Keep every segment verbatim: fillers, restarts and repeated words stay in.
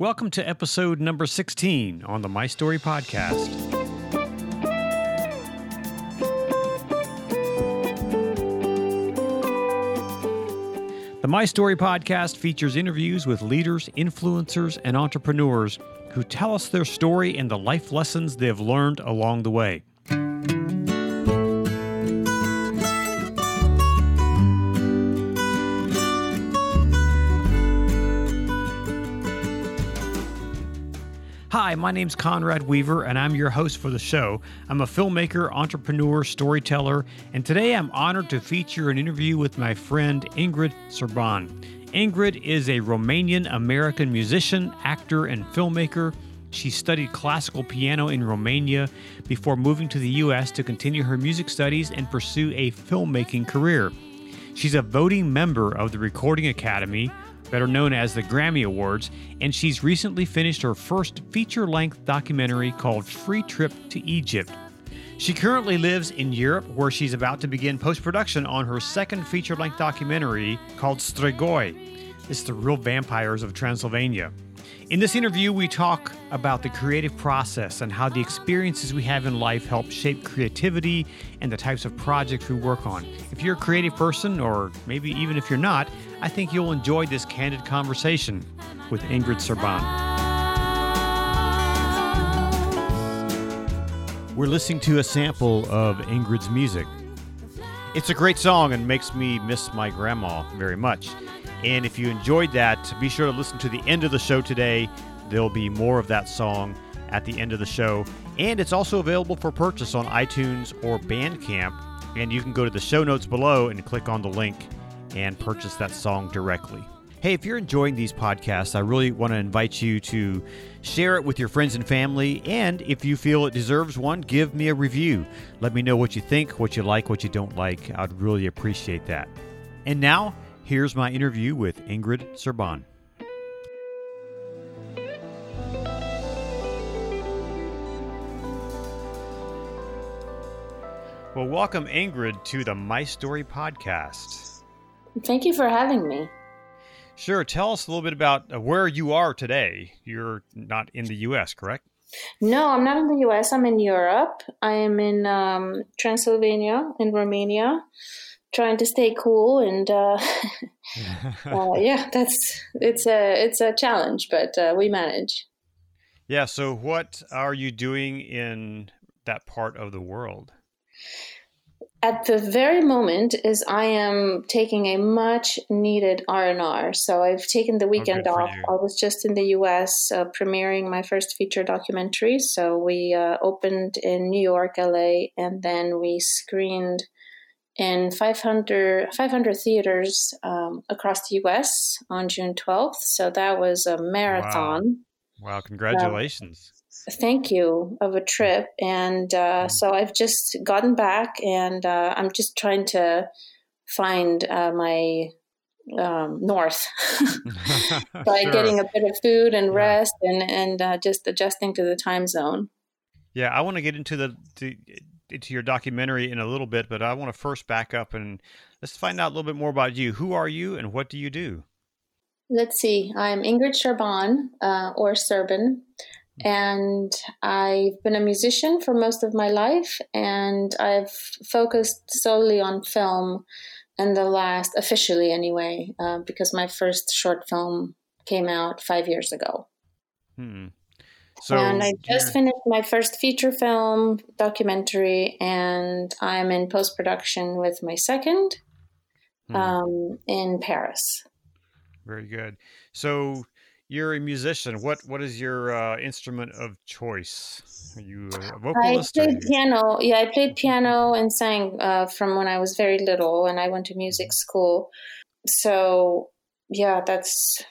Welcome to episode number sixteen on the My Story Podcast. The My Story Podcast features interviews with leaders, influencers, and entrepreneurs who tell us their story and the life lessons they have learned along the way. Hi, my name's Conrad Weaver, and I'm your host for the show. I'm a filmmaker, entrepreneur, storyteller, and today I'm honored to feature an interview with my friend Ingrid Serban. Ingrid is a Romanian-American musician, actor, and filmmaker. She studied classical piano in Romania before moving to the U S to continue her music studies and pursue a filmmaking career. She's a voting member of the Recording Academy, better known as the Grammy Awards, and she's recently finished her first feature-length documentary called Free Trip to Egypt. She currently lives in Europe, where she's about to begin post-production on her second feature-length documentary called Strigoi. It's the real vampires of Transylvania. In this interview, we talk about the creative process and how the experiences we have in life help shape creativity and the types of projects we work on. If you're a creative person, or maybe even if you're not, I think you'll enjoy this candid conversation with Ingrid Serban. We're listening to a sample of Ingrid's music. It's a great song and makes me miss my grandma very much. And if you enjoyed that, be sure to listen to the end of the show today. There'll be more of that song at the end of the show. And it's also available for purchase on iTunes or Bandcamp. And you can go to the show notes below and click on the link and purchase that song directly. Hey, if you're enjoying these podcasts, I really want to invite you to share it with your friends and family. And if you feel it deserves one, give me a review. Let me know what you think, what you like, what you don't like. I'd really appreciate that. And now, here's my interview with Ingrid Serban. Well, welcome, Ingrid, to the My Story Podcast. Thank you for having me. Sure. Tell us a little bit about where you are today. You're not in the U S, correct? No, I'm not in the U S. I'm in Europe. I am in um, Transylvania, in Romania. Trying to stay cool and uh, uh, yeah, that's it's a it's a challenge, but uh, we manage. Yeah. So, what are you doing in that part of the world? At the very moment, is I am taking a much needed R and R. So I've taken the weekend oh, off. You. I was just in the U S uh, premiering my first feature documentary. So we uh, opened in New York, L A, and then we screened in five hundred, five hundred theaters um, across the U S on June twelfth. So that was a marathon. Wow, wow. Congratulations. Um, thank you, of a trip. And uh, mm. so I've just gotten back and uh, I'm just trying to find uh, my um, north by sure. getting a bit of food and yeah. rest and, and uh, just adjusting to the time zone. Yeah, I want to get into the... the into your documentary in a little bit, but I want to first back up and let's find out a little bit more about you. Who are you and what do you do? Let's see. I'm Ingrid Serban, uh, or Serban, and I've been a musician for most of my life, and I've focused solely on film in the last, officially anyway, uh, because my first short film came out five years ago. Hmm. So, and I just finished my first feature film documentary, and I'm in post-production with my second hmm. um, in Paris. Very good. So you're a musician. What What is your uh, instrument of choice? Are you a vocalist? I played you... piano. Yeah, I played piano and sang uh, from when I was very little, and I went to music school. So, yeah, that's...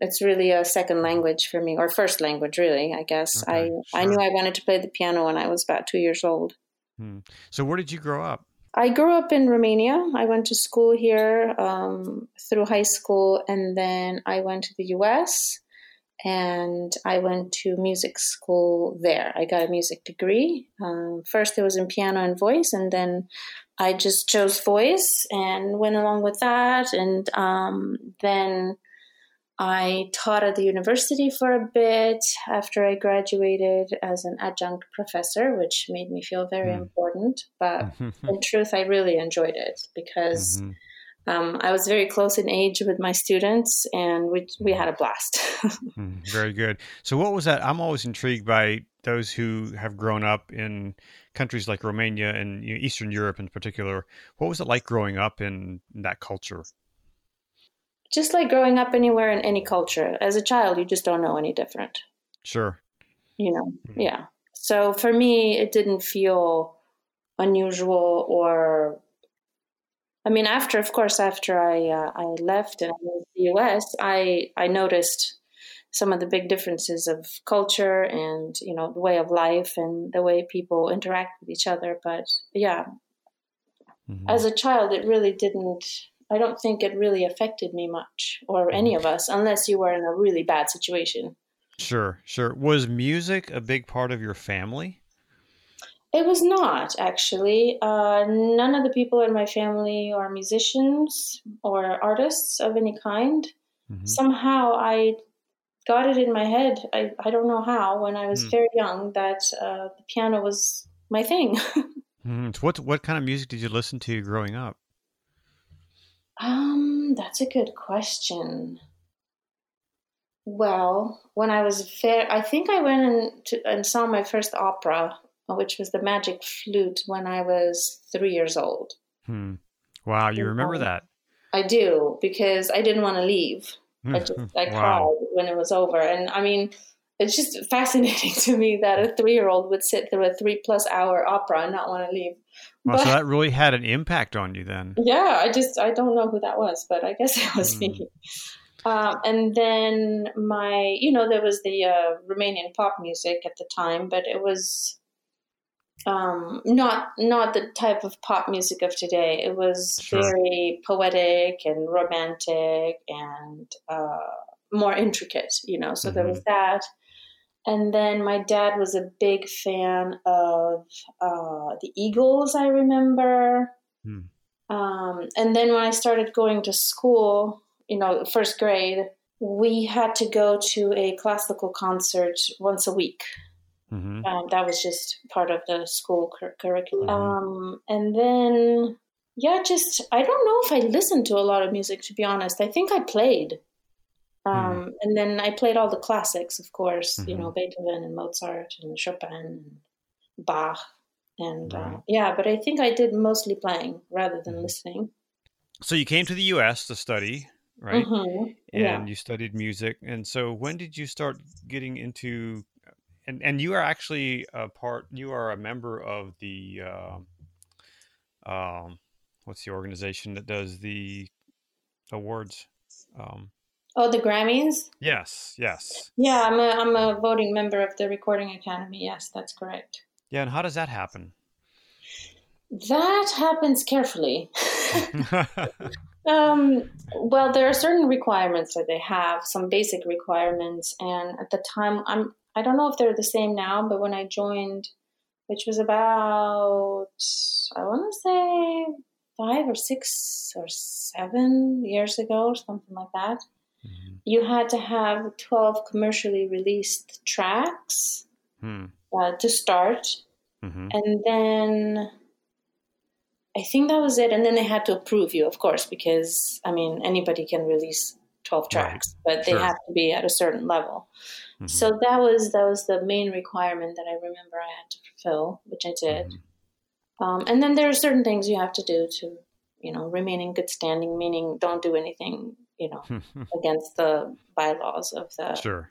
It's really a second language for me, or first language, really, I guess. Okay, I, sure. I knew I wanted to play the piano when I was about two years old. Hmm. So where did you grow up? I grew up in Romania. I went to school here um, through high school, and then I went to the U S, and I went to music school there. I got a music degree. Um, first, it was in piano and voice, and then I just chose voice and went along with that, and um, then... I taught at the university for a bit after I graduated as an adjunct professor, which made me feel very mm. important. But in truth, I really enjoyed it because mm-hmm. um, I was very close in age with my students and we, we had a blast. mm, very good. So what was that? I'm always intrigued by those who have grown up in countries like Romania and you know, Eastern Europe in particular. What was it like growing up in that culture? Just like growing up anywhere in any culture. As a child, you just don't know any different. Sure. You know, mm-hmm. yeah. So for me, it didn't feel unusual or, I mean, after, of course, after I uh, I left and I moved to the U S, I, I noticed some of the big differences of culture and, you know, the way of life and the way people interact with each other. But yeah, mm-hmm. as a child, it really didn't. I don't think it really affected me much or any of us, unless you were in a really bad situation. Sure, sure. Was music a big part of your family? It was not, actually. Uh, none of the people in my family are musicians or artists of any kind. Mm-hmm. Somehow I got it in my head, I, I don't know how, when I was mm. very young, that uh, the piano was my thing. mm. So what, what kind of music did you listen to growing up? Um, that's a good question. Well, when I was fair, I think I went and, to, and saw my first opera, which was The Magic Flute, when I was three years old. Hmm. Wow, you remember um, that? I do, because I didn't want to leave. I just I wow. cried when it was over, and I mean, it's just fascinating to me that a three-year-old would sit through a three-plus-hour opera and not want to leave. Well, but, so that really had an impact on you then. Yeah, I just, I don't know who that was, but I guess it was mm. me. Um, and then my, you know, there was the uh, Romanian pop music at the time, but it was um, not not the type of pop music of today. It was sure. very poetic and romantic and uh, more intricate, you know, so mm-hmm. there was that. And then my dad was a big fan of uh, the Eagles, I remember. Hmm. Um, and then when I started going to school, you know, first grade, we had to go to a classical concert once a week. Mm-hmm. Um, that was just part of the school cur- curriculum. Um, and then, yeah, just, I don't know if I listened to a lot of music, to be honest. I think I played. Um, and then I played all the classics, of course, mm-hmm. you know, Beethoven and Mozart and Chopin and Bach. And right. uh, yeah, but I think I did mostly playing rather than listening. So you came to the U S to study, right? Mm-hmm. And yeah. you studied music. And so when did you start getting into, and, and you are actually a part, you are a member of the, uh, um, what's the organization that does the awards? Um Oh, the Grammys? Yes, yes. Yeah, I'm a I'm a voting member of the Recording Academy. Yes, that's correct. Yeah, and how does that happen? That happens carefully. um, well, there are certain requirements that they have, some basic requirements, and at the time, I'm I don't know if they're the same now, but when I joined, which was about I want to say five or six or seven years ago, something like that. Mm-hmm. You had to have twelve commercially released tracks hmm. uh, to start. Mm-hmm. And then I think that was it. And then they had to approve you, of course, because, I mean, anybody can release twelve tracks, right. but they sure. have to be at a certain level. Mm-hmm. So that was that was the main requirement that I remember I had to fulfill, which I did. Mm-hmm. Um, and then there are certain things you have to do to, you know, remain in good standing, meaning don't do anything you know, against the bylaws of the sure.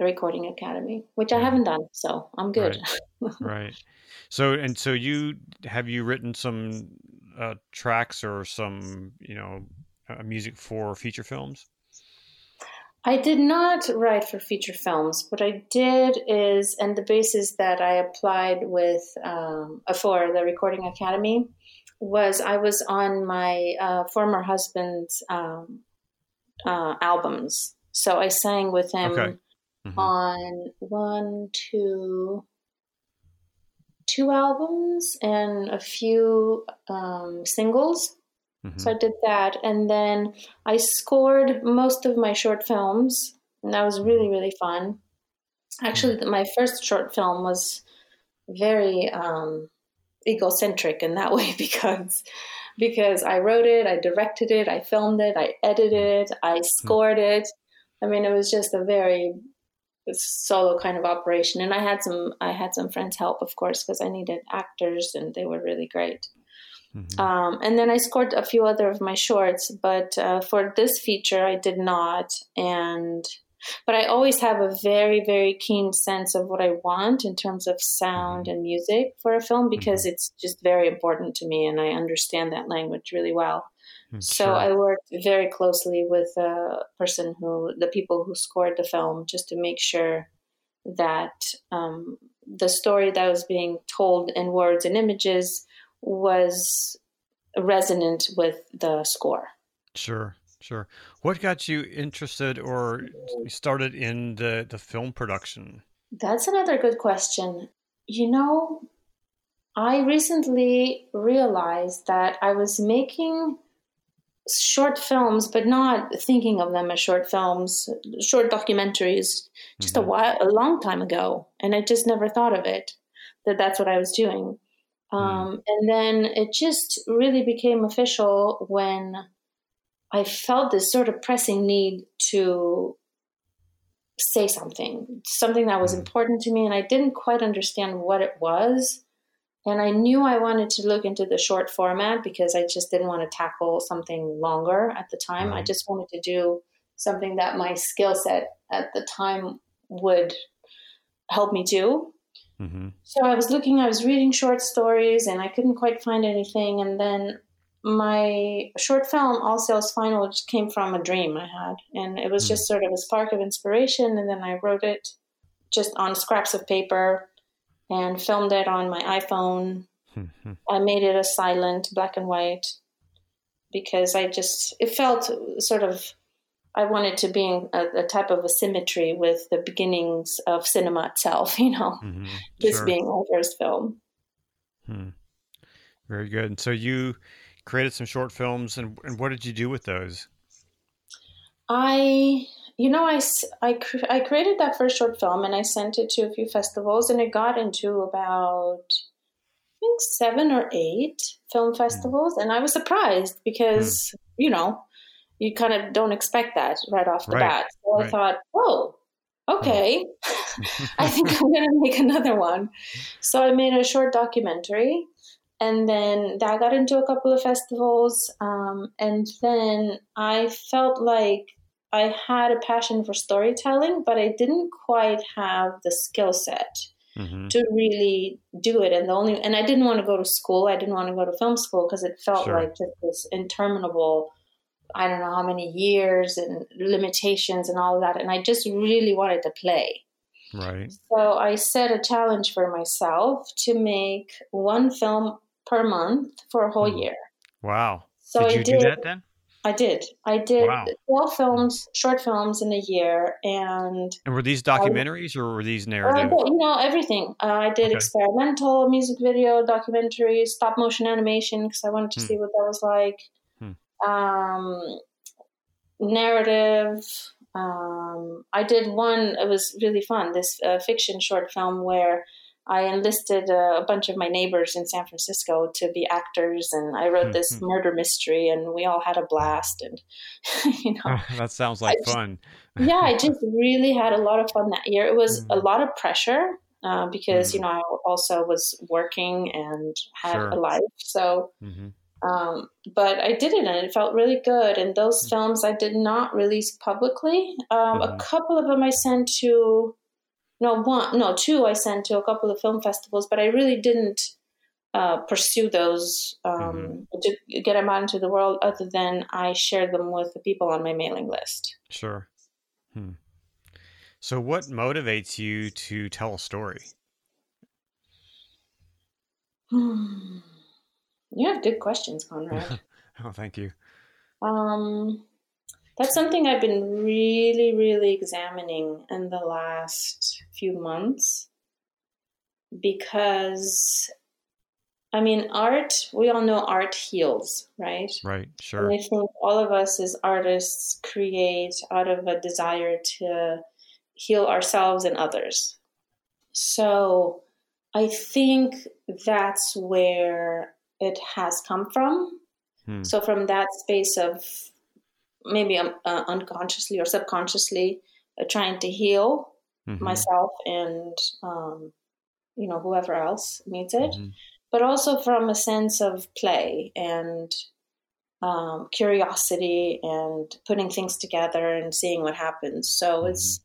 Recording Academy, which I haven't done, so I'm good. Right. right. So, and so you, have you written some uh, tracks or some, you know, uh, music for feature films? I did not write for feature films. What I did is, and the basis that I applied with, um, for the Recording Academy was I was on my uh, former husband's um, uh, albums. So I sang with him okay. mm-hmm. on one, two, two albums and a few um, singles. Mm-hmm. So I did that. And then I scored most of my short films. And that was really, really fun. Actually, mm-hmm. my first short film was very um, egocentric in that way because because I wrote it, I directed it, I filmed it, I edited it, I scored mm-hmm. it. I mean, it was just a very solo kind of operation. And I had some I had some friends help, of course, because I needed actors and they were really great. Mm-hmm. Um, and then I scored a few other of my shorts, but uh, for this feature, I did not. And but I always have a very, very keen sense of what I want in terms of sound and music for a film, because mm-hmm. it's just very important to me. And I understand that language really well. Mm-hmm. So sure. I worked very closely with the person who, the people who scored the film, just to make sure that um, the story that was being told in words and images was resonant with the score. Sure. Sure. What got you interested or started in the, the film production? That's another good question. You know, I recently realized that I was making short films, but not thinking of them as short films, short documentaries, just mm-hmm. a while, a long time ago. And I just never thought of it, that that's what I was doing. Mm-hmm. Um, and then it just really became official when I felt this sort of pressing need to say something, something that was important to me. And I didn't quite understand what it was. And I knew I wanted to look into the short format because I just didn't want to tackle something longer at the time. Right. I just wanted to do something that my skill set at the time would help me do. Mm-hmm. So I was looking, I was reading short stories and I couldn't quite find anything. And then my short film, All Sales Final, which came from a dream I had. And it was just sort of a spark of inspiration. And then I wrote it just on scraps of paper and filmed it on my iPhone. I made it a silent black and white because I just, it felt sort of, I wanted to be in a, a type of a symmetry with the beginnings of cinema itself, you know, mm-hmm. this sure. being my first film. Hmm. Very good. And so you created some short films, and, and what did you do with those? I, you know, I, I, cr- I created that first short film, and I sent it to a few festivals, and it got into about, I think, seven or eight film festivals, and I was surprised because, mm. you know, you kind of don't expect that right off the right. bat. So right. I thought, whoa, okay, oh. I think I'm going to make another one. So I made a short documentary. And then that got into a couple of festivals. Um, and then I felt like I had a passion for storytelling, but I didn't quite have the skill set mm-hmm. to really do it. And the only, and I didn't want to go to school. I didn't want to go to film school because it felt sure. like this interminable, I don't know how many years and limitations and all of that. And I just really wanted to play. Right. So I set a challenge for myself to make one film per month for a whole mm. year. Wow. So did you I did, do that then? I did. I did wow. twelve films, short films in a year. And and were these documentaries I, or were these narratives? Uh, you know, everything. Uh, I did okay. experimental music video, documentaries, stop motion animation, because I wanted to hmm. see what that was like. Hmm. Um, narrative. Um, I did one, it was really fun, this uh, fiction short film where I enlisted uh, a bunch of my neighbors in San Francisco to be actors, and I wrote mm-hmm. this murder mystery, and we all had a blast. And you know, oh, that sounds like I fun. Just, yeah, I just really had a lot of fun that year. It was mm-hmm. a lot of pressure uh, because mm-hmm. you know I also was working and had sure. a life, so. Mm-hmm. Um, but I did it, and it felt really good. And those films I did not release publicly. Um, mm-hmm. A couple of them I sent to, no one, no two I sent to a couple of film festivals, but I really didn't uh, pursue those um, mm-hmm. to get them out into the world. Other than I shared them with the people on my mailing list. Sure. Hmm. So, what motivates you to tell a story? Hmm. You have good questions, Conrad. Oh, thank you. Um, that's something I've been really, really examining in the last few months because I mean, art, we all know art heals, right? Right, sure. And I think all of us as artists create out of a desire to heal ourselves and others. So I think that's where it has come from. Hmm. So from that space of maybe uh, unconsciously or subconsciously uh, trying to heal mm-hmm. myself and, um, you know, whoever else needs it. Mm-hmm. But also from a sense of play and um, curiosity and putting things together and seeing what happens. So mm-hmm. it's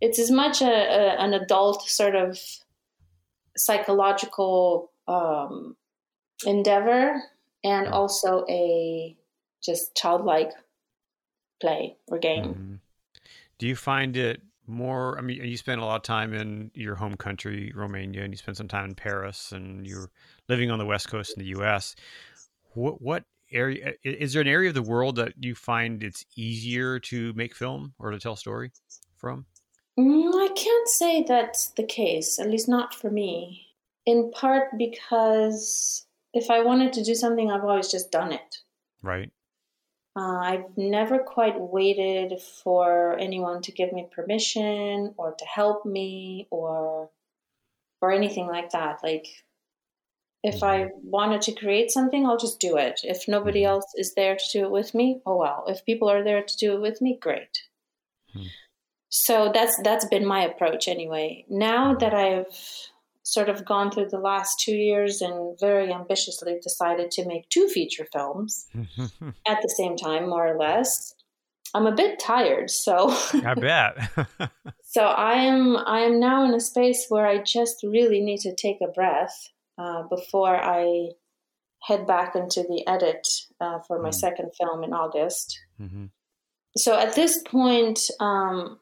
it's as much a, a, an adult sort of psychological um, endeavor and yeah. also a just childlike play or game. Mm-hmm. Do you find it more? I mean, you spend a lot of time in your home country, Romania, and you spend some time in Paris, and you're living on the West Coast in the U S. What, what area, is there an area of the world that you find it's easier to make film or to tell story from? Mm, I can't say that's the case, at least not for me. In part because if I wanted to do something, I've always just done it. Right. Uh, I've never quite waited for anyone to give me permission or to help me or or anything like that. Like, if I wanted to create something, I'll just do it. If nobody else is there to do it with me, oh well. If people are there to do it with me, great. Hmm. So that's that's been my approach anyway. Now that I've sort of gone through the last two years and very ambitiously decided to make two feature films at the same time, more or less, I'm a bit tired. So I bet. So I am I am now in a space where I just really need to take a breath. Uh, before I head back into the edit uh, for my mm-hmm. second film in August. Mm-hmm. So at this point, um,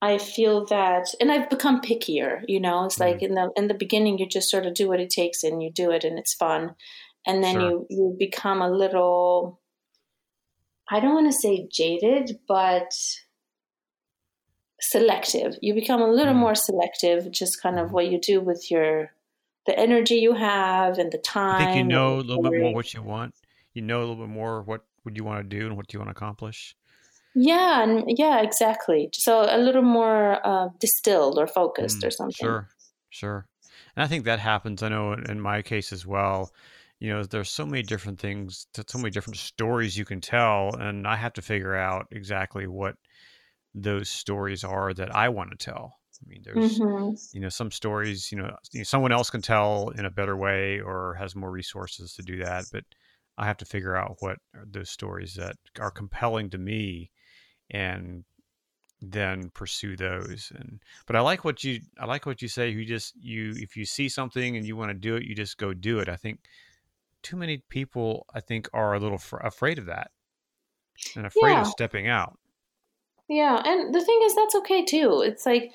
I feel that, and I've become pickier, you know, it's mm-hmm. like in the in the beginning, you just sort of do what it takes and you do it and it's fun. And then sure. you, you become a little, I don't want to say jaded, but selective. You become a little mm-hmm. more selective, just kind of what you do with your the energy you have and the time. I think you know a little bit more what you want. You know a little bit more what would you want to do and what do you want to accomplish. Yeah, and yeah, exactly. So a little more uh, distilled or focused mm, or something. Sure, sure. And I think that happens. I know in my case as well. You know, there's so many different things, so many different stories you can tell, and I have to figure out exactly what those stories are that I want to tell. I mean, there's, mm-hmm. you know, some stories, you know, someone else can tell in a better way or has more resources to do that. But I have to figure out what are those stories that are compelling to me and then pursue those. And, but I like what you, I like what you say. You just, you, if you see something and you want to do it, you just go do it. I think too many people, I think, are a little fr- afraid of that and afraid yeah. of stepping out. Yeah. And the thing is, that's okay too. It's like,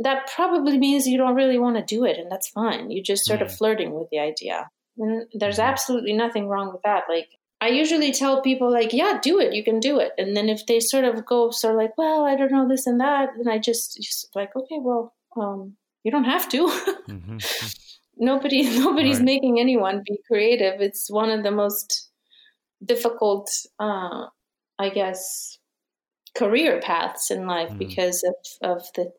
that probably means you don't really want to do it, and that's fine. You're just sort mm-hmm. of flirting with the idea. And there's mm-hmm. absolutely nothing wrong with that. Like, I usually tell people, like, yeah, do it. You can do it. And then if they sort of go sort of like, well, I don't know this and that, then I just, just like, okay, well, um, you don't have to. mm-hmm. Nobody, Nobody's right. making anyone be creative. It's one of the most difficult, uh, I guess, career paths in life mm-hmm. because of, of the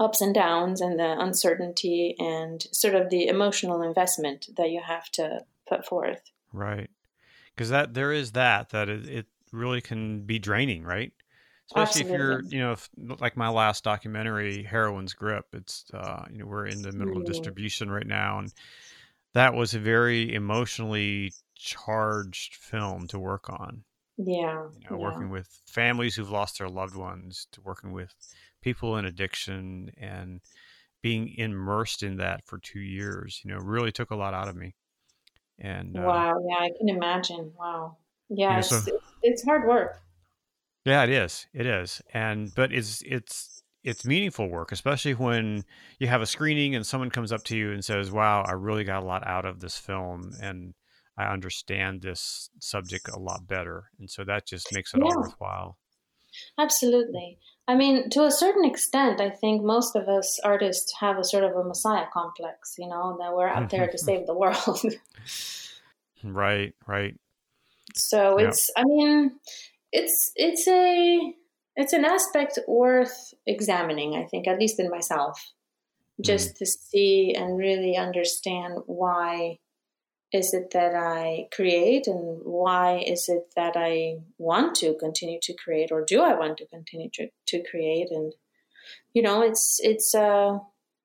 ups and downs and the uncertainty and sort of the emotional investment that you have to put forth. Right. Because that there is that, that it, it really can be draining, right? Especially Absolutely. If you're, you know, if, like my last documentary, Heroin's Grip, it's, uh, you know, we're in the middle mm-hmm. of distribution right now. And that was a very emotionally charged film to work on. Yeah. You know, yeah. working with families who've lost their loved ones, to working with people in addiction, and being immersed in that for two years, you know, really took a lot out of me. And wow. Uh, yeah, I can imagine. Wow. Yeah. You know, so, it's, it's hard work. Yeah, it is. It is. And, but it's, it's, it's meaningful work, especially when you have a screening and someone comes up to you and says, wow, I really got a lot out of this film. And I understand this subject a lot better. And so that just makes it yeah. all worthwhile. Absolutely. I mean, to a certain extent, I think most of us artists have a sort of a messiah complex, you know, that we're out there to save the world. Right, right. So yeah. it's, I mean, it's, it's a, it's an aspect worth examining, I think, at least in myself, just mm. to see and really understand why is it that I create and why is it that I want to continue to create, or do I want to continue to, to create? And, you know, it's, it's, uh,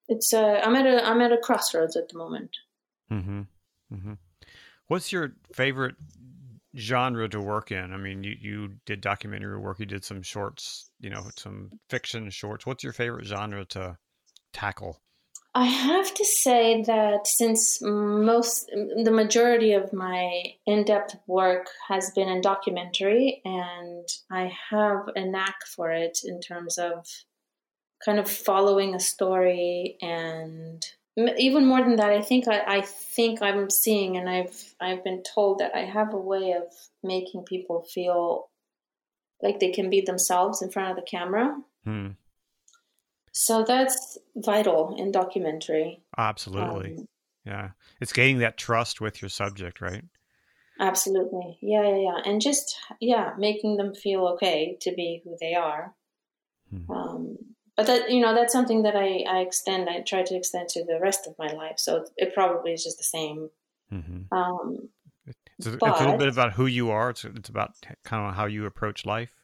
it's, uh, I'm at a, I'm at a crossroads at the moment. Mm-hmm. Mm-hmm. What's your favorite genre to work in? I mean, you, you did documentary work, you did some shorts, you know, some fiction shorts. What's your favorite genre to tackle? I have to say that since most, the majority of my in-depth work has been in documentary, and I have a knack for it in terms of kind of following a story. And even more than that, I think I, I think I'm seeing, and I've I've been told that I have a way of making people feel like they can be themselves in front of the camera. Hmm. So that's vital in documentary. Absolutely. Um, yeah. It's gaining that trust with your subject, right? Absolutely. Yeah, yeah, yeah. And just, yeah, making them feel okay to be who they are. Mm-hmm. Um, but that, you know, that's something that I, I extend, I try to extend to the rest of my life. So it probably is just the same. Mm-hmm. Um, it's, a, but, it's a little bit about who you are. It's, it's about kind of how you approach life.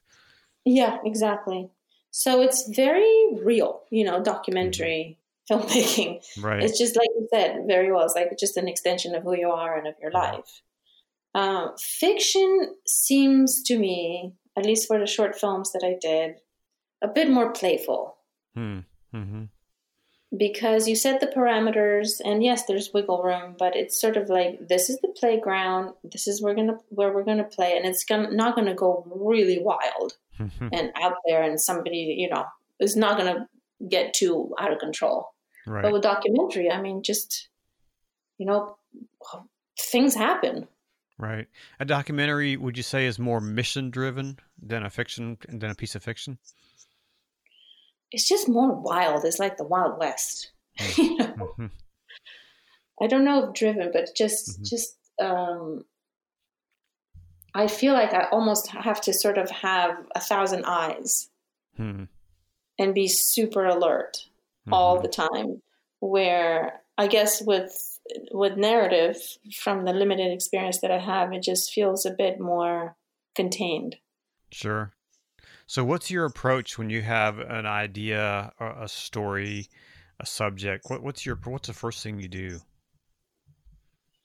Yeah, exactly. So it's very real, you know, documentary filmmaking. Right. It's just like you said, very well. It's like just an extension of who you are and of your life. Um, fiction seems to me, at least for the short films that I did, a bit more playful. Hmm. Mm-hmm. Because you set the parameters, and yes, there's wiggle room, but it's sort of like, this is the playground. This is we're gonna where we're gonna play, and it's gonna, not gonna go really wild and out there, and somebody, you know, is not gonna get too out of control. Right. But with documentary, I mean, just, you know, things happen. Right. A documentary, would you say, is more mission driven than a fiction than a piece of fiction? It's just more wild. It's like the Wild West. You know? Mm-hmm. I don't know if driven, but just, mm-hmm. just, um, I feel like I almost have to sort of have a thousand eyes mm-hmm. and be super alert mm-hmm. all the time, where I guess with, with narrative, from the limited experience that I have, it just feels a bit more contained. Sure. So what's your approach when you have an idea, a story, a subject? What, what's your what's the first thing you do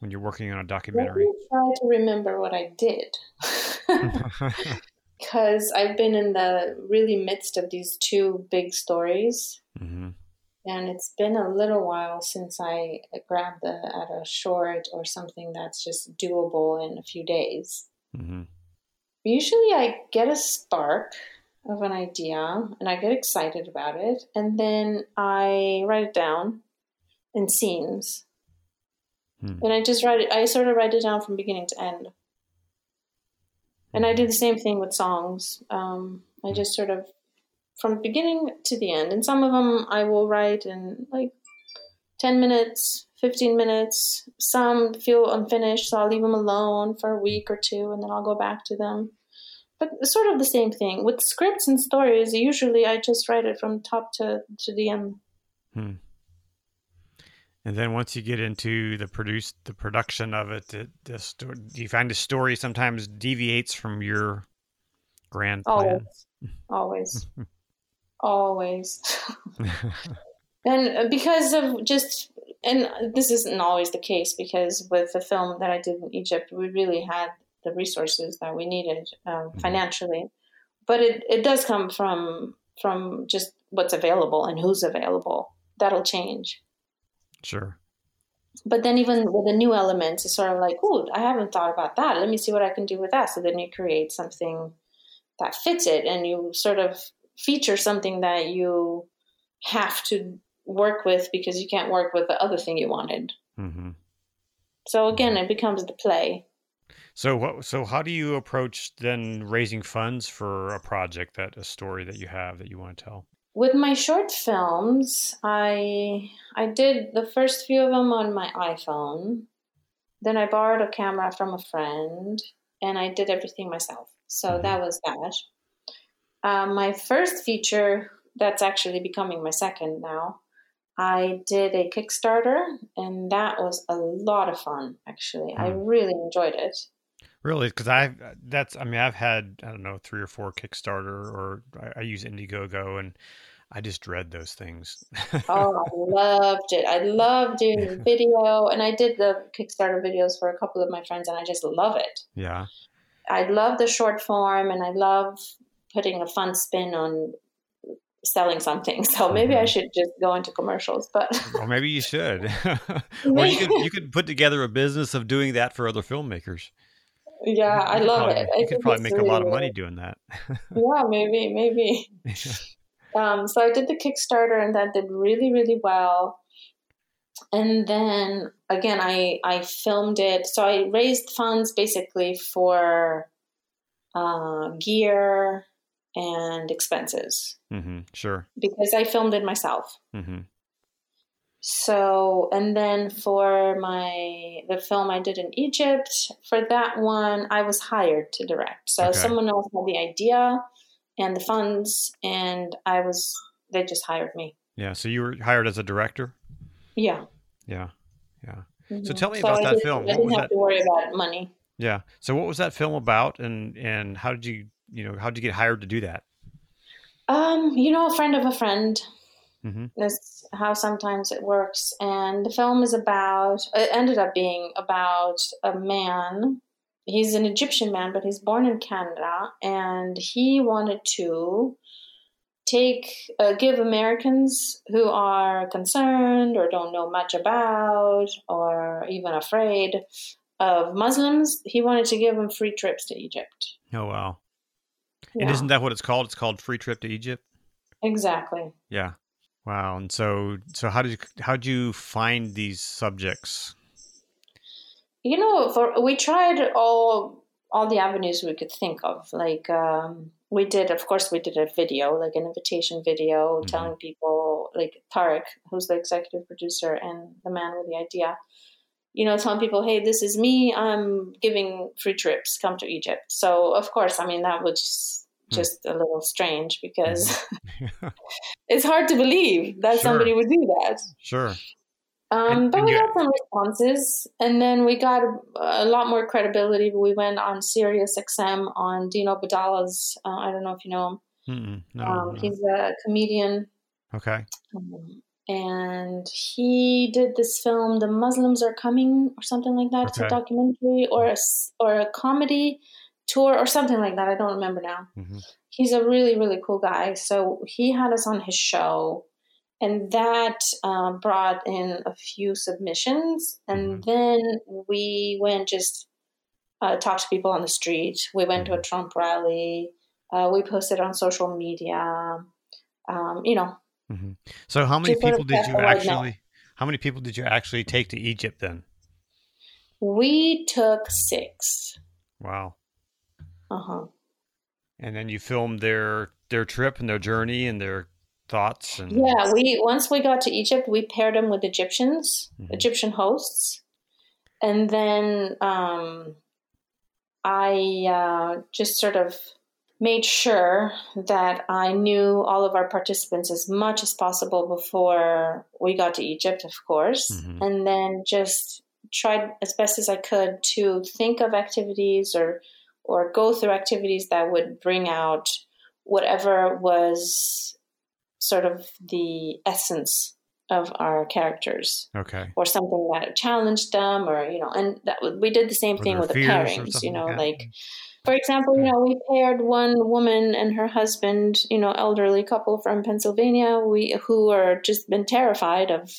when you're working on a documentary? Let me try to remember what I did, because I've been in the really midst of these two big stories, mm-hmm. and it's been a little while since I grabbed the, at a short or something that's just doable in a few days. Mm-hmm. Usually I get a spark of an idea and I get excited about it. And then I write it down in scenes. Hmm. And I just write it, I sort of write it down from beginning to end. And I do the same thing with songs. Um, I just sort of, from beginning to the end. And some of them I will write in like ten minutes, fifteen minutes. Some feel unfinished, so I'll leave them alone for a week or two, and then I'll go back to them. But sort of the same thing with scripts and stories. Usually I just write it from top to, to the end. Hmm. And then once you get into the produce, the production of it, it the story, do you find the story sometimes deviates from your grand plan? Always. Always. Always. And because of just... And this isn't always the case, because with the film that I did in Egypt, we really had the resources that we needed um, financially. But it, it does come from from just what's available and who's available. That'll change. Sure. But then even with the new elements, it's sort of like, oh, I haven't thought about that. Let me see what I can do with that. So then you create something that fits it, and you sort of feature something that you have to work with, because you can't work with the other thing you wanted. Mm-hmm. So again, it becomes the play. So what? So how do you approach then raising funds for a project, that a story that you have that you want to tell? With my short films, I I did the first few of them on my iPhone. Then I borrowed a camera from a friend, and I did everything myself. So mm-hmm. that was that. Uh, my first feature, that's actually becoming my second now, I did a Kickstarter, and that was a lot of fun, actually. Mm. I really enjoyed it. Really? Because I've, that's, I mean, I've had, I don't know, three or four Kickstarter, or I, I use Indiegogo, and I just dread those things. Oh, I loved it. I loved doing the video, and I did the Kickstarter videos for a couple of my friends, and I just love it. Yeah. I love the short form, and I love putting a fun spin on selling something. So maybe I should just go into commercials, but or maybe you should. Or you could, you could put together a business of doing that for other filmmakers. Yeah, I love probably, it. I you could probably make really a lot of money doing that. Yeah, maybe, maybe. um, so I did the Kickstarter, and that did really, really well. And then again, I, I filmed it. So I raised funds basically for uh, gear and expenses. Mm-hmm, sure. Because I filmed it myself. Mm-hmm. So, and then for my, the film I did in Egypt, for that one, I was hired to direct. So okay. Someone else had the idea and the funds, and I was, they just hired me. Yeah. So you were hired as a director? Yeah. Yeah. Yeah. Mm-hmm. So tell me so about I that did, film. I didn't have that? to worry about money. Yeah. So what was that film about, and, and how did you, you know, how'd you get hired to do that? Um, you know, a friend of a friend. Mm-hmm. That's how sometimes it works. And the film is about, it ended up being about a man. He's an Egyptian man, but he's born in Canada. And he wanted to take, uh, give Americans who are concerned or don't know much about or even afraid of Muslims, he wanted to give them free trips to Egypt. Oh, wow. Yeah. And isn't that what it's called? It's called Free Trip to Egypt. Exactly. Yeah. Wow. And so, so how did you, how'd you find these subjects? You know, for, we tried all, all the avenues we could think of. Like, um, we did, of course we did a video, like an invitation video, mm-hmm. telling people like Tarek, who's the executive producer and the man with the idea, you know, telling people, hey, this is me, I'm giving free trips, come to Egypt. So, of course, I mean, that was just hmm. a little strange because yeah. it's hard to believe that sure. somebody would do that. Sure. Um, and, but and we yeah. got some responses, and then we got a lot more credibility. We went on Sirius X M on Dino Badala's, uh, I don't know if you know him. No, um, no. He's a comedian. Okay. Um, And he did this film, The Muslims Are Coming, or something like that. Okay. It's a documentary or a, or a comedy tour or something like that. I don't remember now. Mm-hmm. He's a really, really cool guy. So he had us on his show, and that uh, brought in a few submissions. And mm-hmm. then we went just uh, talked to people on the street. We went mm-hmm. to a Trump rally. Uh, we posted on social media, um, you know. Mm-hmm. So how many people did you actually, how many people did you actually take to Egypt then? We took six. Wow. Uh-huh. And then you filmed their, their trip and their journey and their thoughts. And yeah, we, once we got to Egypt, we paired them with Egyptians, mm-hmm. Egyptian hosts. And then, um, I, uh, just sort of made sure that I knew all of our participants as much as possible before we got to Egypt, of course, mm-hmm. and then just tried as best as I could to think of activities or or go through activities that would bring out whatever was sort of the essence of our characters. Okay. Or something that challenged them, or, you know, and that, we did the same or thing with the pairings, you know, like, like for example, you know, we paired one woman and her husband, you know, elderly couple from Pennsylvania, we who are just been terrified of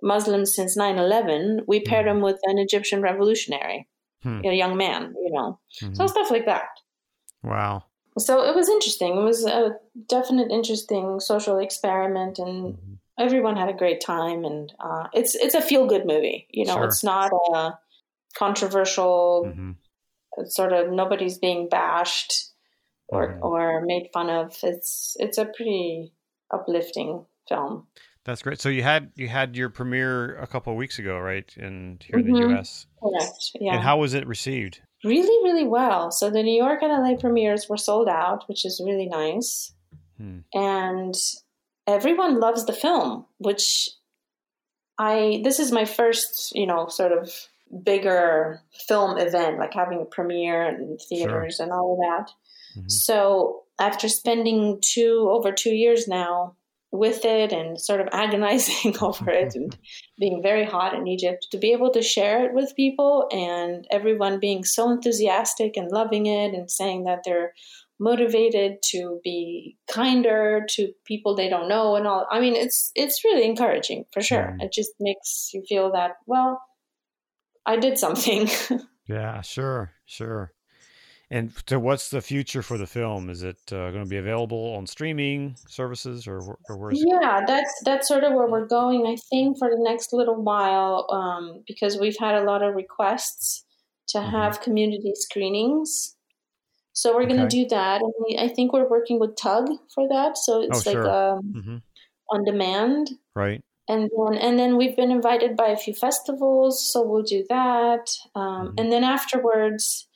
Muslims since nine eleven. We paired mm-hmm. them with an Egyptian revolutionary, hmm. a young man, you know, mm-hmm. so stuff like that. Wow. So it was interesting. It was a definite interesting social experiment, and mm-hmm. everyone had a great time. And uh, it's it's a feel good movie, you know. Sure. It's not a controversial, mm-hmm. sort of nobody's being bashed or mm-hmm. or made fun of. It's it's a pretty uplifting film. That's great. So you had you had your premiere a couple of weeks ago, right? And here mm-hmm. in the U S. Correct. Yeah. And how was it received? Really, really well. So the New York and L A premieres were sold out, which is really nice. Hmm. And everyone loves the film, which I, this is my first, you know, sort of bigger film event, like having a premiere and theaters sure. and all of that. Mm-hmm. So after spending two, over two years now with it and sort of agonizing over it and being very hot in Egypt, to be able to share it with people and everyone being so enthusiastic and loving it and saying that they're motivated to be kinder to people they don't know and all. I mean, it's it's really encouraging for sure. Yeah. It just makes you feel that, well, I did something. Yeah, sure, sure. And so what's the future for the film? Is it uh, going to be available on streaming services or, or where is it? Yeah, that's, that's sort of where we're going, I think, for the next little while, um, because we've had a lot of requests to mm-hmm. have community screenings. So we're okay. going to do that. And we, I think we're working with Tug for that. So it's oh, like sure. um, mm-hmm. on demand. Right. And then, and then we've been invited by a few festivals. So we'll do that. Um, mm-hmm. And then afterwards...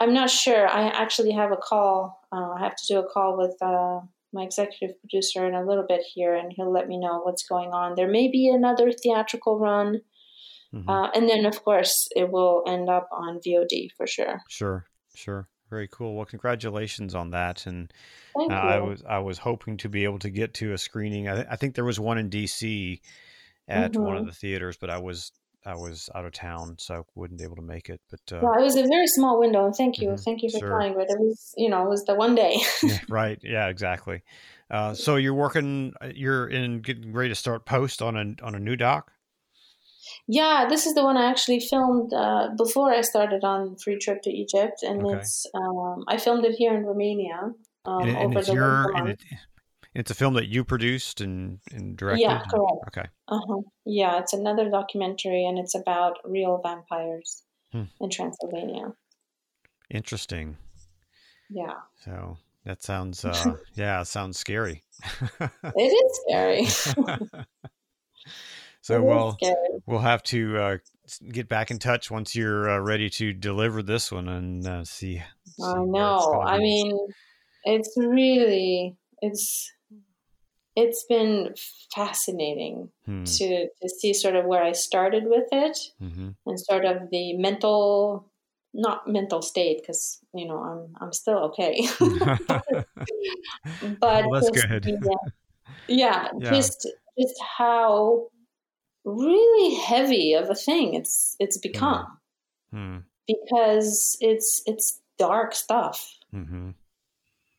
I'm not sure. I actually have a call. Uh, I have to do a call with uh, my executive producer in a little bit here, and he'll let me know what's going on. There may be another theatrical run. Mm-hmm. Uh, and then, of course, it will end up on V O D for sure. Sure, sure. Very cool. Well, congratulations on that. And Thank uh, you. I was I was hoping to be able to get to a screening. I, th- I think there was one in D C at mm-hmm. one of the theaters, but I was... I was out of town, so I wouldn't be able to make it. But uh, well, it was a very small window. Thank you, mm-hmm, thank you for sure. trying. But it was, you know, it was the one day. Yeah, right? Yeah, exactly. Uh, so you're working. You're in getting ready to start post on a on a new doc. Yeah, this is the one I actually filmed uh, before I started on Free Trip to Egypt, and okay. it's um, I filmed it here in Romania. Um, and, it, and over it's the your. And it, it's a film that you produced and, and directed? Yeah, correct. Okay. Uh-huh. Yeah, it's another documentary, and it's about real vampires hmm. in Transylvania. Interesting. Yeah. So that sounds, uh, yeah, it sounds scary. It is scary. So it we'll, scary. we'll have to uh, get back in touch once you're uh, ready to deliver this one and uh, see. see I know. I mean, it's really, it's... It's been fascinating hmm. to, to see sort of where I started with it mm-hmm. and sort of the mental, not mental state, because, you know, I'm I'm still okay. But well, that's just, good. Yeah, yeah, yeah, just just how really heavy of a thing it's it's become mm-hmm. because it's it's dark stuff. Mm-hmm.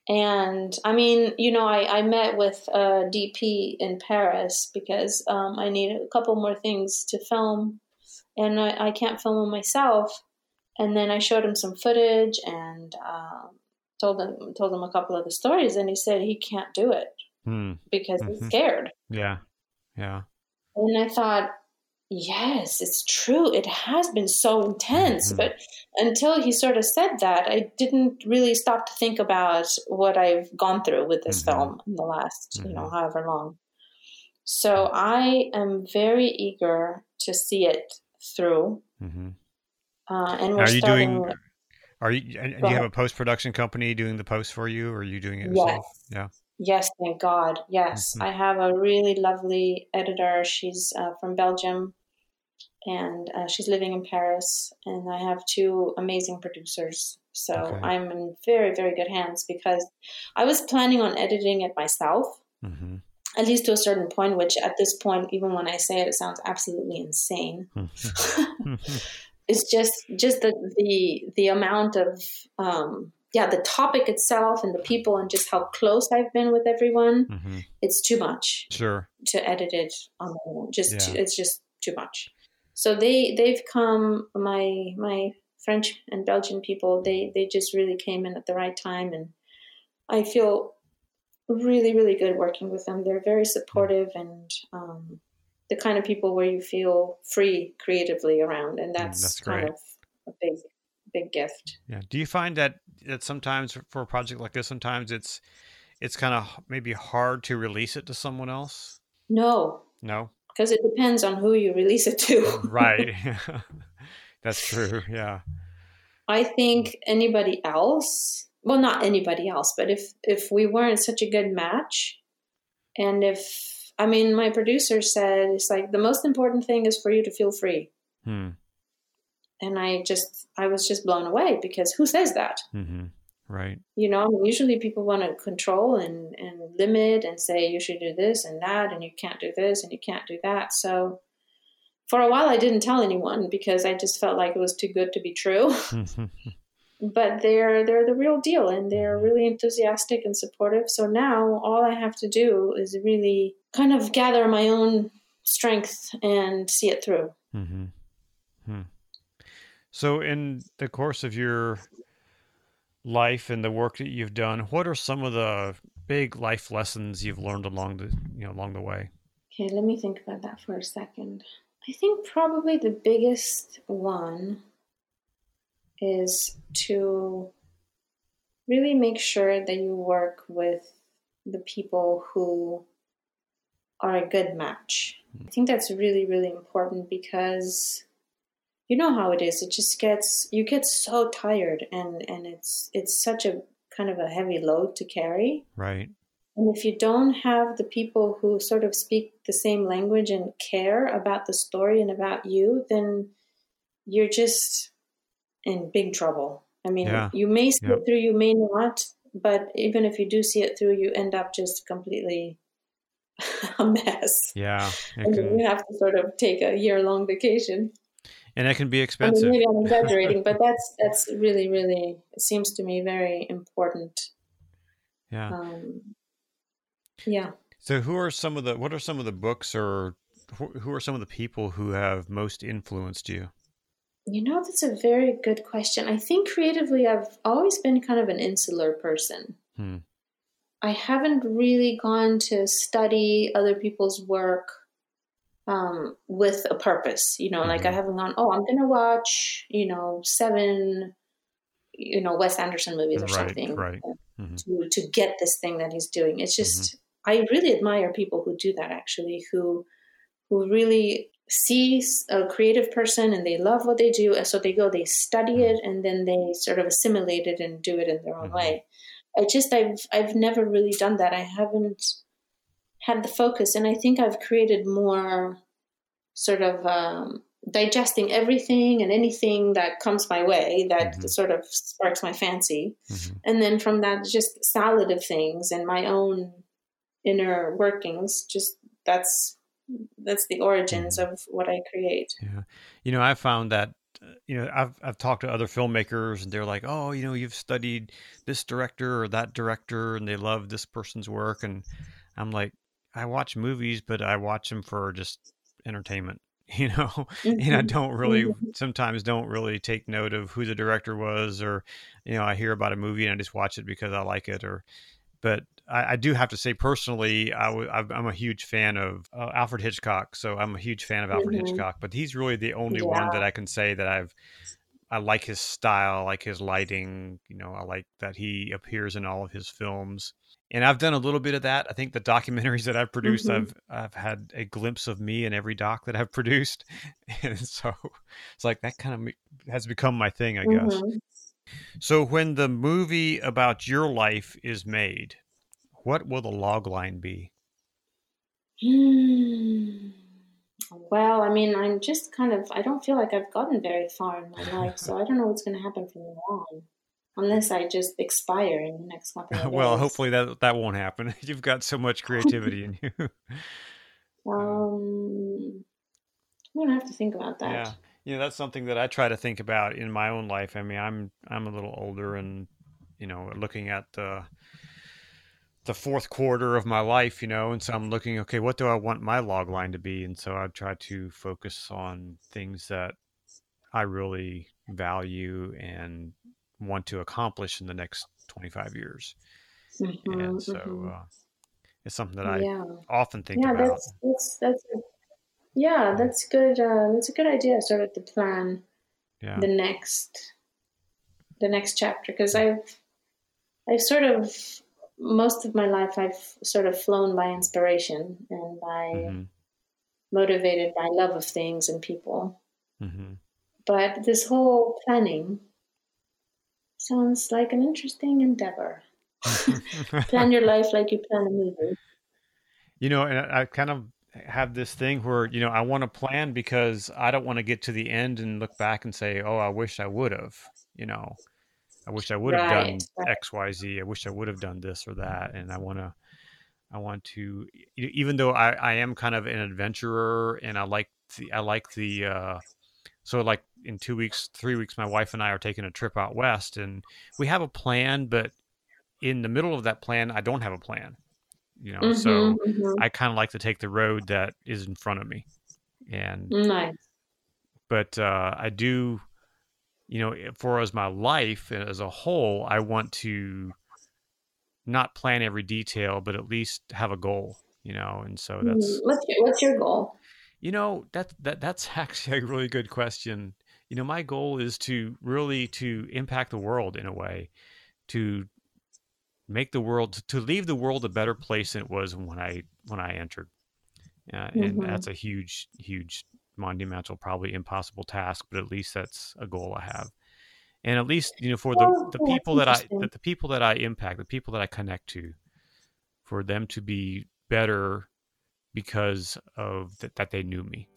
And I mean, you know, I, I met with a D P in Paris because um, I needed a couple more things to film and I, I can't film them myself. And then I showed him some footage and uh, told him told him a couple of the stories and he said he can't do it hmm. because mm-hmm. he's scared. Yeah, yeah. And I thought, yes, it's true. It has been so intense. Mm-hmm. But until he sort of said that, I didn't really stop to think about what I've gone through with this mm-hmm. film in the last, mm-hmm. you know, however long. So I am very eager to see it through. Mm-hmm. Uh, and we're are you starting... doing? Are you? And you have a post-production company doing the post for you, or are you doing it yourself? Yes. Yeah. Yes, thank God. Yes, mm-hmm. I have a really lovely editor. She's uh, from Belgium, and uh, she's living in Paris. And I have two amazing producers. So okay. I'm in very, very good hands because I was planning on editing it myself, mm-hmm. at least to a certain point, which at this point, even when I say it, it sounds absolutely insane. It's just just the, the, the amount of... Um, yeah, the topic itself and the people and just how close I've been with everyone, mm-hmm. it's too much sure. to edit it on my own. Just yeah. too, it's just too much. So they, they've come, my my French and Belgian people, they, they just really came in at the right time. And I feel really, really good working with them. They're very supportive mm-hmm. and um, the kind of people where you feel free creatively around. And that's, mm, that's kind great. of a big, big gift. Yeah. Do you find that that sometimes for a project like this, sometimes it's it's kind of maybe hard to release it to someone else? No. No. Because it depends on who you release it to. Right. That's true. Yeah. I think anybody else, well, not anybody else, but if, if we weren't such a good match, and if, I mean, my producer said, it's like, the most important thing is for you to feel free. Hmm. And I just, I was just blown away, because who says that? Mm-hmm. Right. You know, usually people want to control and, and limit and say, you should do this and that, and you can't do this and you can't do that. So for a while I didn't tell anyone, because I just felt like it was too good to be true. But they're, they're the real deal, and they're really enthusiastic and supportive. So now all I have to do is really kind of gather my own strength and see it through. Mm-hmm. Hmm. So in the course of your life and the work that you've done, what are some of the big life lessons you've learned along the, you know, along the way? Okay, let me think about that for a second. I think probably the biggest one is to really make sure that you work with the people who are a good match. I think that's really, really important, because you know how it is. It just gets, you get so tired, and, and it's, it's such a kind of a heavy load to carry. Right. And if you don't have the people who sort of speak the same language and care about the story and about you, then you're just in big trouble. I mean, yeah. you may see yep. it through, you may not, but even if you do see it through, you end up just completely a mess. Yeah. And then you have to sort of take a year long vacation. And that can be expensive. I mean, maybe I'm exaggerating, but that's that's really, really, it seems to me, very important. Yeah. Um, yeah. So who are some of the, what are some of the books, or wh- who are some of the people who have most influenced you? You know, that's a very good question. I think creatively I've always been kind of an insular person. Hmm. I haven't really gone to study other people's work Um, with a purpose, you know, mm-hmm. like I haven't gone, oh, I'm going to watch, you know, seven, you know, Wes Anderson movies or right, something right. Mm-hmm. to, to get this thing that he's doing. It's just, mm-hmm. I really admire people who do that, actually, who, who really see a creative person and they love what they do. And so they go, they study mm-hmm. it, and then they sort of assimilate it and do it in their own mm-hmm. way. I just, I've, I've never really done that. I haven't had the focus, and I think I've created more sort of um, digesting everything and anything that comes my way that mm-hmm. sort of sparks my fancy. Mm-hmm. And then from that, just salad of things and my own inner workings, just that's, that's the origins mm-hmm. of what I create. Yeah. You know, I found that, you know, I've, I've talked to other filmmakers, and they're like, oh, you know, you've studied this director or that director, and they love this person's work. And I'm like, I watch movies, but I watch them for just entertainment, you know, and I don't really, sometimes don't really take note of who the director was, or, you know, I hear about a movie and I just watch it because I like it. Or, but I, I do have to say personally, I w- I'm a huge fan of uh, Alfred Hitchcock. So I'm a huge fan of Alfred mm-hmm. Hitchcock, but he's really the only yeah. one that I can say that I've, I like his style, I like his lighting, you know, I like that he appears in all of his films. And I've done a little bit of that. I think the documentaries that I've produced, mm-hmm. I've I've had a glimpse of me in every doc that I've produced. And so it's like that kind of has become my thing, I guess. Mm-hmm. So when the movie about your life is made, what will the log line be? Hmm. Well, I mean, I'm just kind of, I don't feel like I've gotten very far in my life, so I don't know what's going to happen from now on. Unless I just expire in the next couple of days. Well, hopefully that that won't happen. You've got so much creativity in you. Um, I'm gonna have to think about that. Yeah, you know, that's something that I try to think about in my own life. I mean, I'm I'm a little older, and you know, looking at the the fourth quarter of my life, you know, and so I'm looking, okay, what do I want my log line to be? And so I try to focus on things that I really value and want to accomplish in the next twenty-five years. Mm-hmm, and so mm-hmm. uh, it's something that I yeah. often think yeah, about. That's, that's, that's a, yeah, that's good. Uh, that's a good idea, sort of the plan. yeah. the next the next chapter, because I've I've sort of most of my life I've sort of flown by inspiration and by mm-hmm. motivated by love of things and people. Mm-hmm. But this whole planning sounds like an interesting endeavor. Plan your life like you plan a movie. You know, and I kind of have this thing where, you know, I want to plan because I don't want to get to the end and look back and say, oh, I wish I would have, you know, I wish I would have right, done right. X, Y, Z. I wish I would have done this or that. And I want to, I want to, even though I, I am kind of an adventurer and I like the, I like the, uh, so like in two weeks, three weeks, my wife and I are taking a trip out west and we have a plan, but in the middle of that plan, I don't have a plan. You know, mm-hmm, so mm-hmm. I kind of like to take the road that is in front of me. And, nice. but, uh, I do, you know, for as my life as a whole, I want to not plan every detail, but at least have a goal, you know? And so that's, what's your, what's your goal? You know, that, that, that's actually a really good question. You know, my goal is to really, to impact the world in a way, to make the world, to leave the world a better place than it was when I, when I entered. Uh, mm-hmm. And that's a huge, huge monumental, probably impossible task, but at least that's a goal I have. And at least, you know, for the, the people that I, the, the people that I impact, the people that I connect to, for them to be better because of th- that they knew me.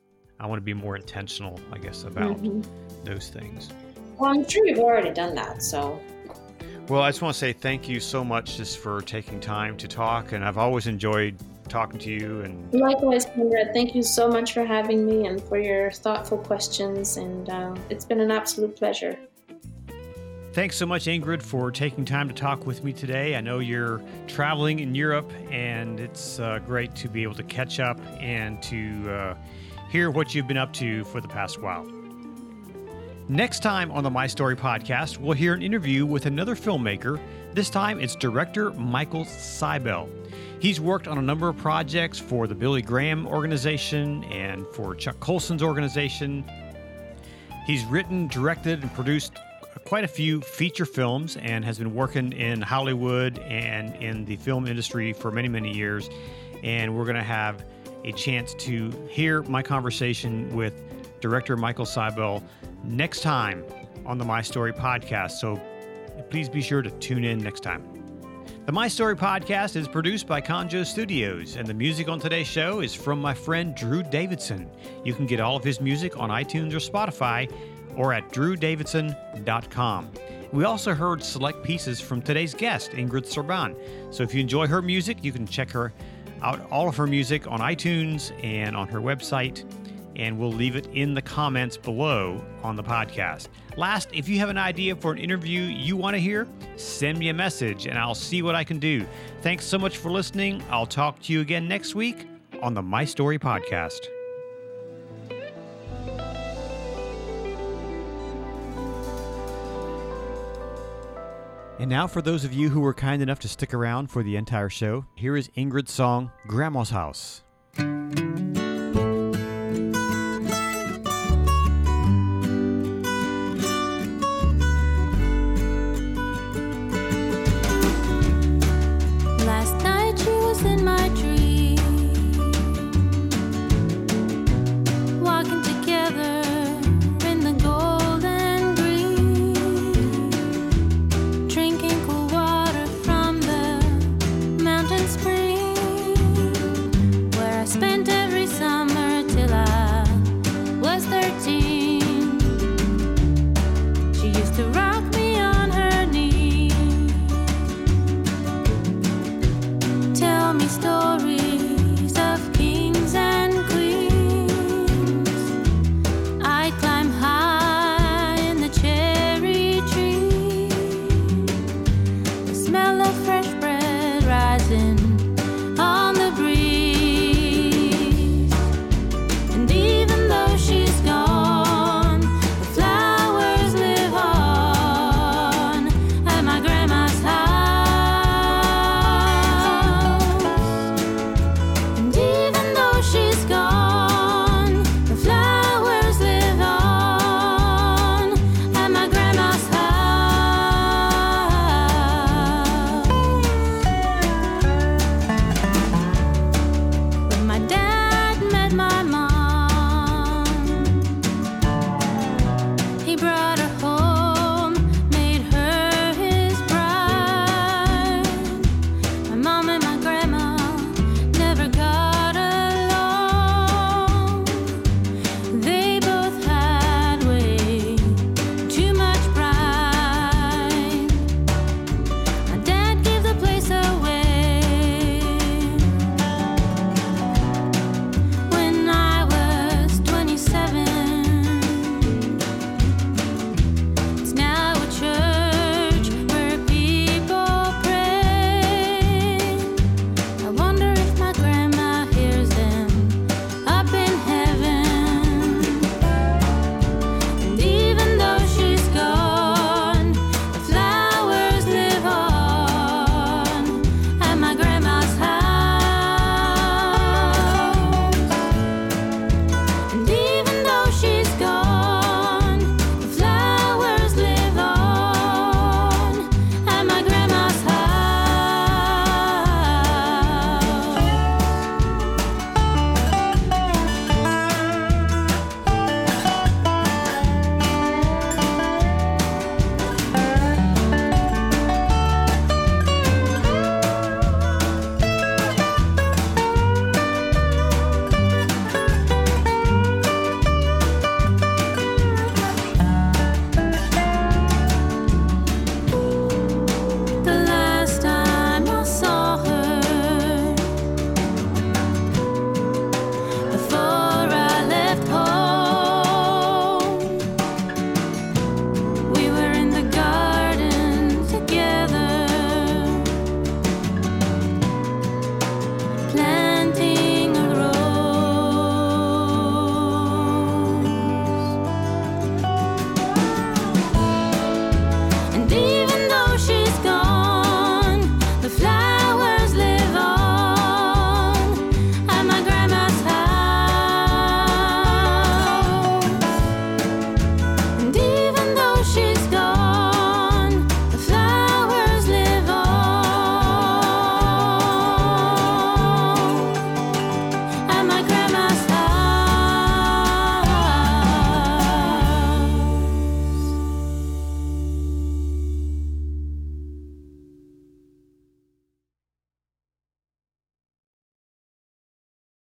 I want to be more intentional, I guess, about mm-hmm. those things. Well, I'm sure you've already done that, so... Well, I just want to say thank you so much just for taking time to talk. And I've always enjoyed talking to you. And likewise, Conrad, thank you so much for having me and for your thoughtful questions. And uh, it's been an absolute pleasure. Thanks so much, Ingrid, for taking time to talk with me today. I know you're traveling in Europe, and it's uh, great to be able to catch up and to uh, hear what you've been up to for the past while. Next time on the My Story podcast, we'll hear an interview with another filmmaker. This time, it's director Michael Seibel. He's worked on a number of projects for the Billy Graham organization and for Chuck Colson's organization. He's written, directed, and produced quite a few feature films and has been working in Hollywood and in the film industry for many, many years. And we're going to have a chance to hear my conversation with director Michael Seibel next time on the My Story podcast. So please be sure to tune in next time. The My Story podcast is produced by Conjo Studios, and the music on today's show is from my friend Drew Davidson. You can get all of his music on iTunes or Spotify or at drew davidson dot com. We also heard select pieces from today's guest, Ingrid Serban. So if you enjoy her music, you can check her out, all of her music on iTunes and on her website. And we'll leave it in the comments below on the podcast. Last, if you have an idea for an interview you want to hear, send me a message and I'll see what I can do. Thanks so much for listening. I'll talk to you again next week on the My Story podcast. And now for those of you who were kind enough to stick around for the entire show, here is Ingrid's song, Grandma's House.